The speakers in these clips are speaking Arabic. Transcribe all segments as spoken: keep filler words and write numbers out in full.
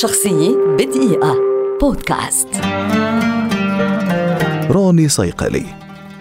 شخصية بدقيقة بودكاست. روني صيقلي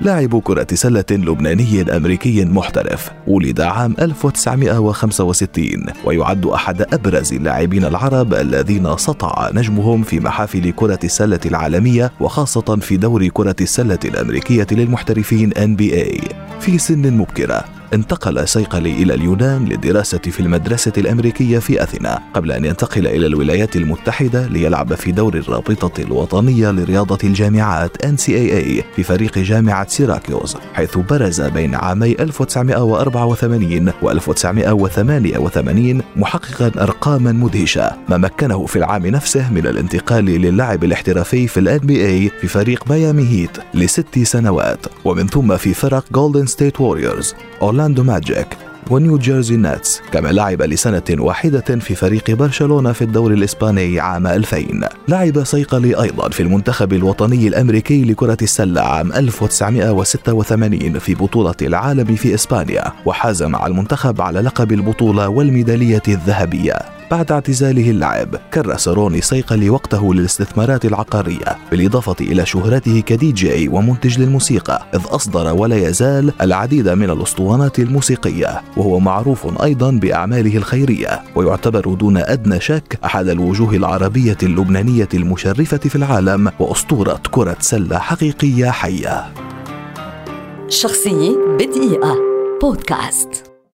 لاعب كرة سلة لبناني أمريكي محترف، ولد عام ألف وتسعمائة وخمسة وستين، ويعد أحد أبرز اللاعبين العرب الذين سطع نجمهم في محافل كرة السلة العالمية، وخاصة في دوري كرة السلة الأمريكية للمحترفين إن بي إيه. في سن مبكرة انتقل صيقلي إلى اليونان للدراسة في المدرسة الأمريكية في أثينا، قبل أن ينتقل إلى الولايات المتحدة ليلعب في دور الرابطة الوطنية لرياضة الجامعات إن سي إيه إيه في فريق جامعة سيراكيوز، حيث برز بين عامي ألف وتسعمائة وأربعة وثمانين و ألف وتسعمائة وثمانية وثمانين محققا أرقاما مدهشة، ما مكنه في العام نفسه من الانتقال للعب الاحترافي في إن بي إيه في فريق ميامي هيت لست سنوات، ومن ثم في فرق Golden State Warriors، أورلاندو ماجيك ونيو جيرسي نتس، كما لعب لسنة واحدة في فريق برشلونة في الدوري الإسباني عام ألفين. لعب صيقلي أيضا في المنتخب الوطني الأمريكي لكرة السلة عام ألف وتسعمائة وستة وثمانين في بطولة العالم في إسبانيا، وحاز مع المنتخب على لقب البطولة والميدالية الذهبية. بعد اعتزاله اللعب، كرس روني صيقلي وقته للاستثمارات العقارية، بالإضافة إلى شهرته كدي جي ومنتج للموسيقى، إذ أصدر ولا يزال العديد من الأسطوانات الموسيقية، وهو معروف أيضا بأعماله الخيرية، ويعتبر دون أدنى شك أحد الوجوه العربية اللبنانية المشرفة في العالم، وأسطورة كرة سلة حقيقية حية. شخصية بدقيقة بودكاست.